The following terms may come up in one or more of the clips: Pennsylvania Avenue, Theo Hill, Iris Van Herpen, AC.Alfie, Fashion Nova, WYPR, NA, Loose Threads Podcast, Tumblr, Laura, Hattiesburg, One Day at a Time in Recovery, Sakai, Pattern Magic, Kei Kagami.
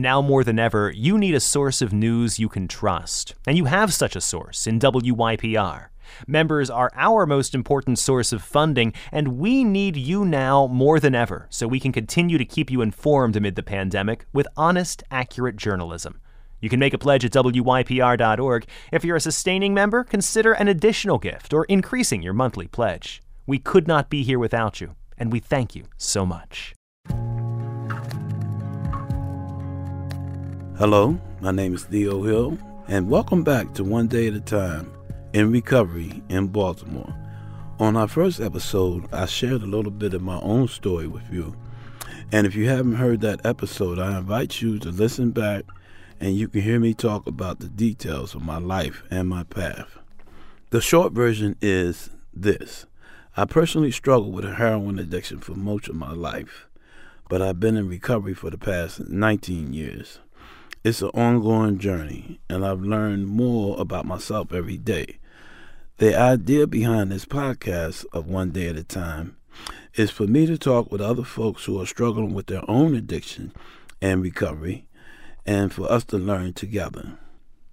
Now more than ever, you need a source of news you can trust, and you have such a source in WYPR. Members are our most important source of funding, and we need you now more than ever so we can continue to keep you informed amid the pandemic with honest, accurate journalism. You can make a pledge at WYPR.org. If you're a sustaining member, consider an additional gift or increasing your monthly pledge. We could not be here without you, and we thank you so much. Hello, my name is Theo Hill, and welcome back to One Day at a Time in Recovery in Baltimore. On our first episode, I shared a little bit of my own story with you. And if you haven't heard that episode, I invite you to listen back and you can hear me talk about the details of my life and my path. The short version is this. I personally struggled with a heroin addiction for most of my life, but I've been in recovery for the past 19 years. It's an ongoing journey, and I've learned more about myself every day. The idea behind this podcast of One Day at a Time is for me to talk with other folks who are struggling with their own addiction and recovery, and for us to learn together.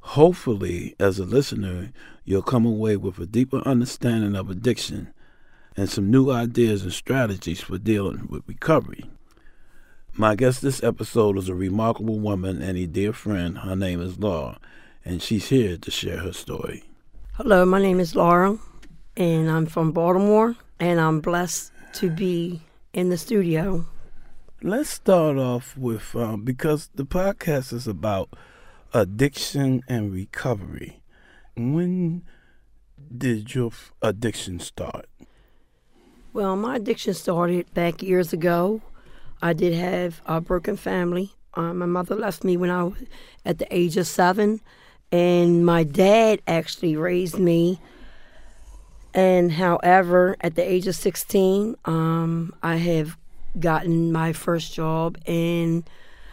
Hopefully, as a listener, you'll come away with a deeper understanding of addiction and some new ideas and strategies for dealing with recovery. My guest this episode is a remarkable woman and a dear friend. Her name is Laura, and she's here to share her story. Hello, my name is Laura, and I'm from Baltimore, and I'm blessed to be in the studio. Let's start off with, because the podcast is about addiction and recovery. When did your addiction start? Well, my addiction started back years ago. I did have a broken family. My mother left me when I was at the age of 7, and my dad actually raised me. And however, at the age of 16, I have gotten my first job and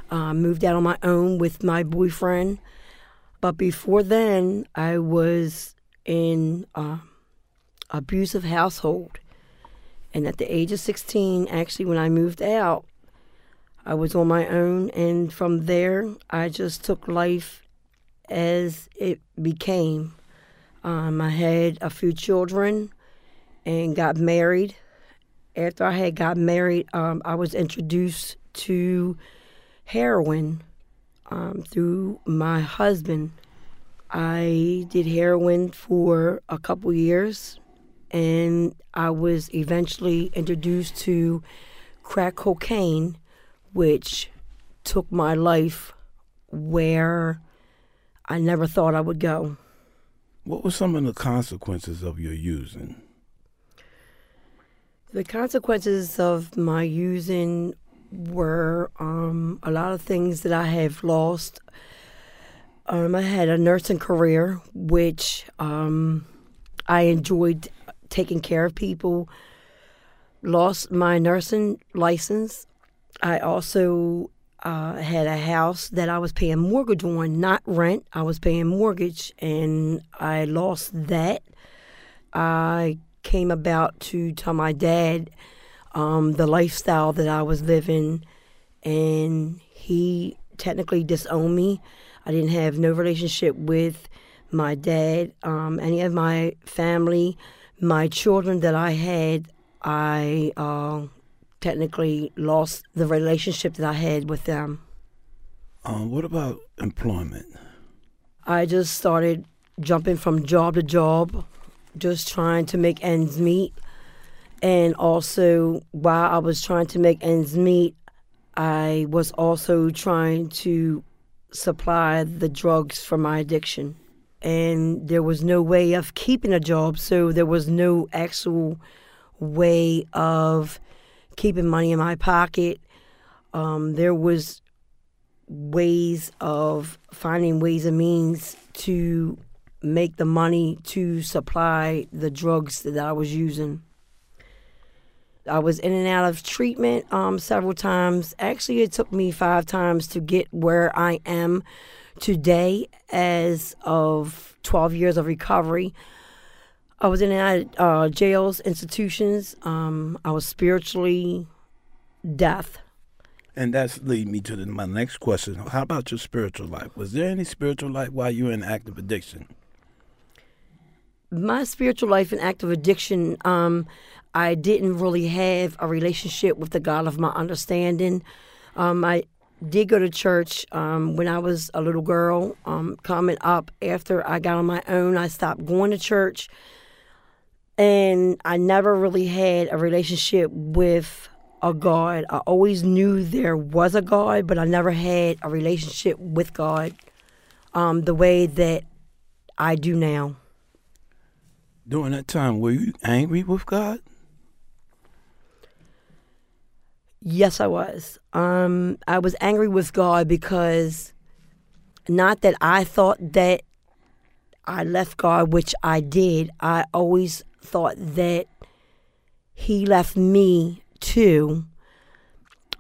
moved out on my own with my boyfriend. But before then, I was in an abusive household. And at the age of 16, actually, when I moved out, I was on my own. And from there, I just took life as it became. I had a few children and got married. After I had got married, I was introduced to heroin through my husband. I did heroin for a couple years, and I was eventually introduced to crack cocaine, which took my life where I never thought I would go. What were some of the consequences of your using? The consequences of my using were a lot of things that I have lost. I had a nursing career, which I enjoyed taking care of people. Lost my nursing license. I also had a house that I was paying mortgage on, not rent. I was paying mortgage, and I lost that. I came about to tell my dad the lifestyle that I was living, and he technically disowned me. I didn't have no relationship with my dad, any of my family. My children that I had, I technically lost the relationship that I had with them. What about employment? I just started jumping from job to job, just trying to make ends meet. And also, while I was trying to make ends meet, I was also trying to supply the drugs for my addiction. And there was no way of keeping a job, so there was no actual way of keeping money in my pocket. There was ways of finding ways and means to make the money to supply the drugs that I was using. I was in and out of treatment several times. Actually, it took me 5 times to get where I am today as of 12 years of recovery. I was in and out of jails, institutions. I was spiritually deaf. And that's lead me to my next question. How about your spiritual life? Was there any spiritual life while you were in active addiction? My spiritual life and active addiction, I didn't really have a relationship with the God of my understanding. I did go to church when I was a little girl. Coming up after I got on my own, I stopped going to church. And I never really had a relationship with a God. I always knew there was a God, but I never had a relationship with God the way that I do now. During that time, were you angry with God? Yes, I was. I was angry with God because not that I thought that I left God, which I did. I always thought that He left me too,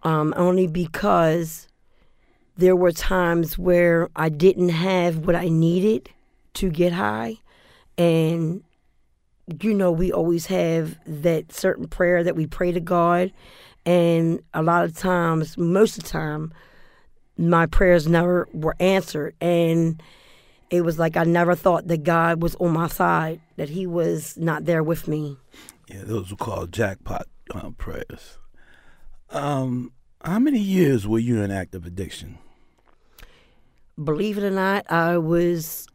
only because there were times where I didn't have what I needed to get high, and you know, we always have that certain prayer that we pray to God, and a lot of times, most of the time, my prayers never were answered, and it was like I never thought that God was on my side, that He was not there with me. Yeah, those were called jackpot prayers. How many years were you in active addiction? Believe it or not, I was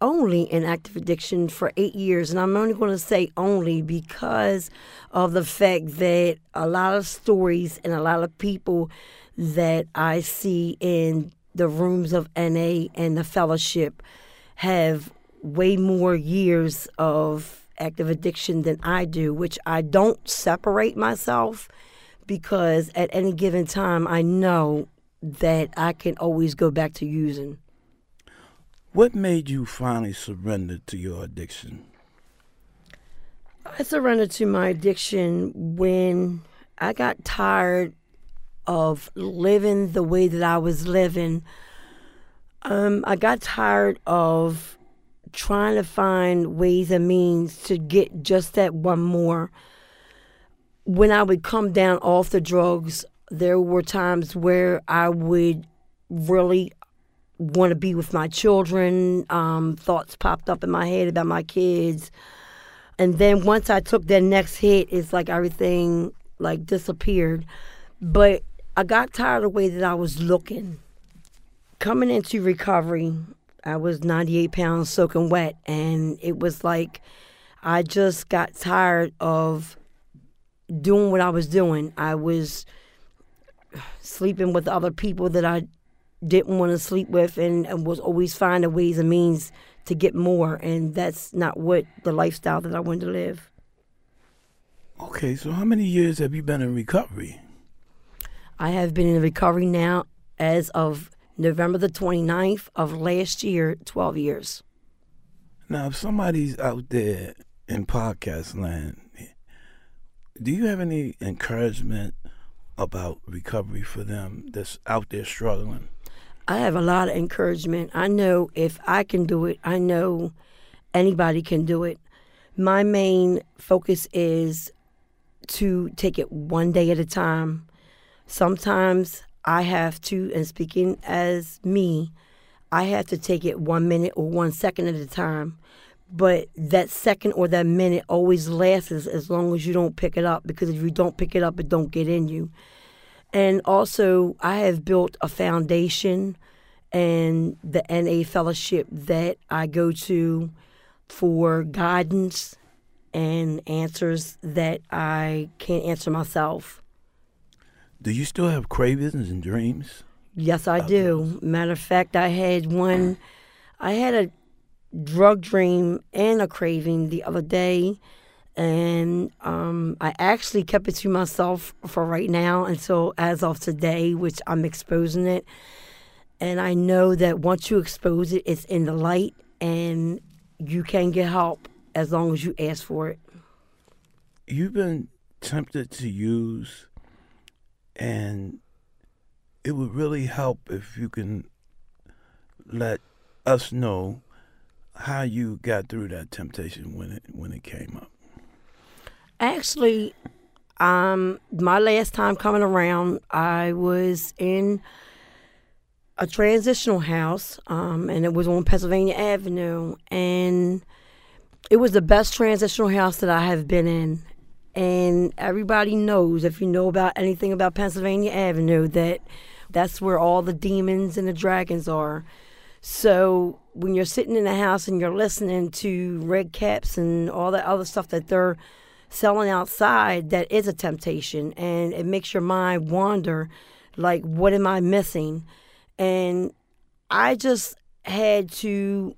only in active addiction for 8 years. And I'm only going to say only because of the fact that a lot of stories and a lot of people that I see in the rooms of NA and the fellowship have way more years of active addiction than I do, which I don't separate myself because at any given time I know that I can always go back to using. What made you finally surrender to your addiction? I surrendered to my addiction when I got tired of living the way that I was living. I got tired of trying to find ways and means to get just that one more. When I would come down off the drugs, there were times where I would really want to be with my children. Thoughts popped up in my head about my kids. And then once I took that next hit, it's like everything like disappeared. But I got tired of the way that I was looking. Coming into recovery, I was 98 pounds soaking wet. And it was like I just got tired of doing what I was doing. I was sleeping with other people that I didn't want to sleep with, and was always finding ways and means to get more, and that's not what the lifestyle that I wanted to live. Okay, so how many years have you been in recovery? I have been in recovery now as of November the 29th of last year, 12 years. Now, if somebody's out there in podcast land, do you have any encouragement about recovery for them that's out there struggling? I have a lot of encouragement. I know if I can do it, I know anybody can do it. My main focus is to take it one day at a time. Sometimes I have to, and speaking as me, I have to take it 1 minute or 1 second at a time. But that second or that minute always lasts as long as you don't pick it up, because if you don't pick it up, it don't get in you. And also, I have built a foundation and the NA fellowship that I go to for guidance and answers that I can't answer myself. Do you still have cravings and dreams? Yes, I do. Matter of fact, I had a drug dream and a craving the other day, and I actually kept it to myself for right now until as of today, which I'm exposing it. And I know that once you expose it, it's in the light, and you can get help as long as you ask for it. You've been tempted to use, and it would really help if you can let us know how you got through that temptation when it came up. Actually, My last time coming around, I was in a transitional house, and it was on Pennsylvania Avenue, and it was the best transitional house that I have been in. And everybody knows, if you know about anything about Pennsylvania Avenue, that that's where all the demons and the dragons are. So when you're sitting in the house and you're listening to Red Caps and all that other stuff that they're selling outside, that is a temptation, and it makes your mind wander, like, what am I missing? And I just had to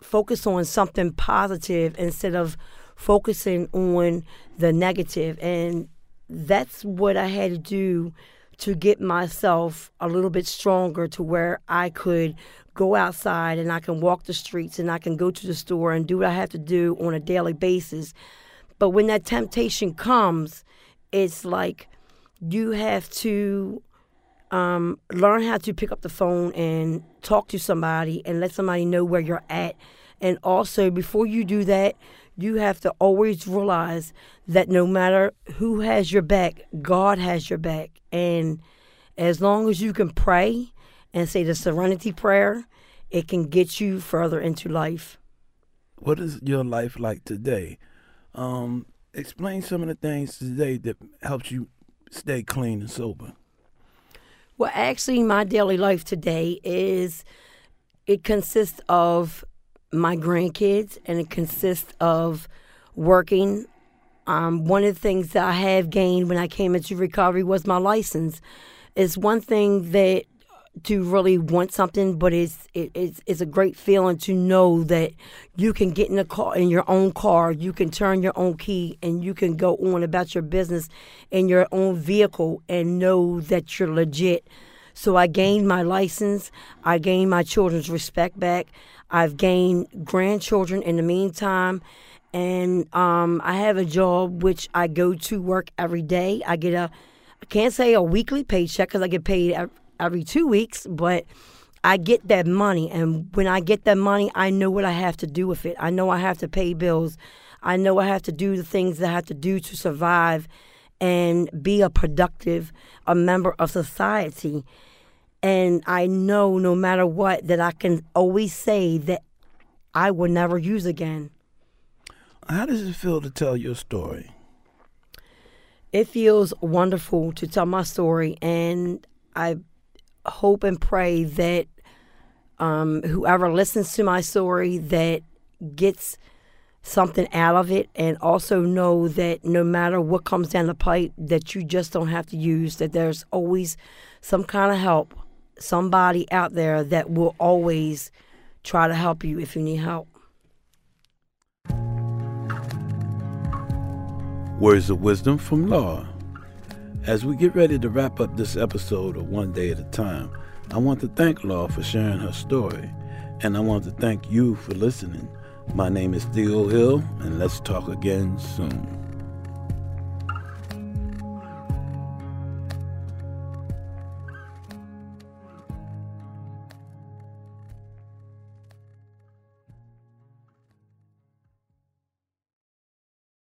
focus on something positive instead of focusing on the negative. And that's what I had to do to get myself a little bit stronger, to where I could go outside and I can walk the streets and I can go to the store and do what I have to do on a daily basis. But when that temptation comes, it's like you have to learn how to pick up the phone and talk to somebody and let somebody know where you're at. And also, before you do that, you have to always realize that no matter who has your back, God has your back. And as long as you can pray and say the serenity prayer, it can get you further into life. What is your life like today? Explain some of the things today that helps you stay clean and sober. Well, actually, my daily life today it consists of my grandkids, and it consists of working. One of the things that I have gained when I came into recovery was my license. It's one thing that to really want something, but it's a great feeling to know that you can get in a car, in your own car, you can turn your own key, and you can go on about your business in your own vehicle and know that you're legit. So I gained my license. I gained my children's respect back. I've gained grandchildren in the meantime. And I have a job which I go to work every day. I get I can't say a weekly paycheck because I get paid every 2 weeks, but I get that money. And when I get that money, I know what I have to do with it. I know I have to pay bills. I know I have to do the things that I have to do to survive and be a productive member of society. And I know no matter what that I can always say that I will never use again. How does it feel to tell your story? It feels wonderful to tell my story, and I hope and pray that whoever listens to my story that gets something out of it, and also know that no matter what comes down the pipe, that you just don't have to use, that there's always some kind of help, somebody out there that will always try to help you if you need help. Words of wisdom from Laura. As we get ready to wrap up this episode of One Day at a Time, I want to thank Laura for sharing her story, and I want to thank you for listening. My name is Theo Hill, and let's talk again soon.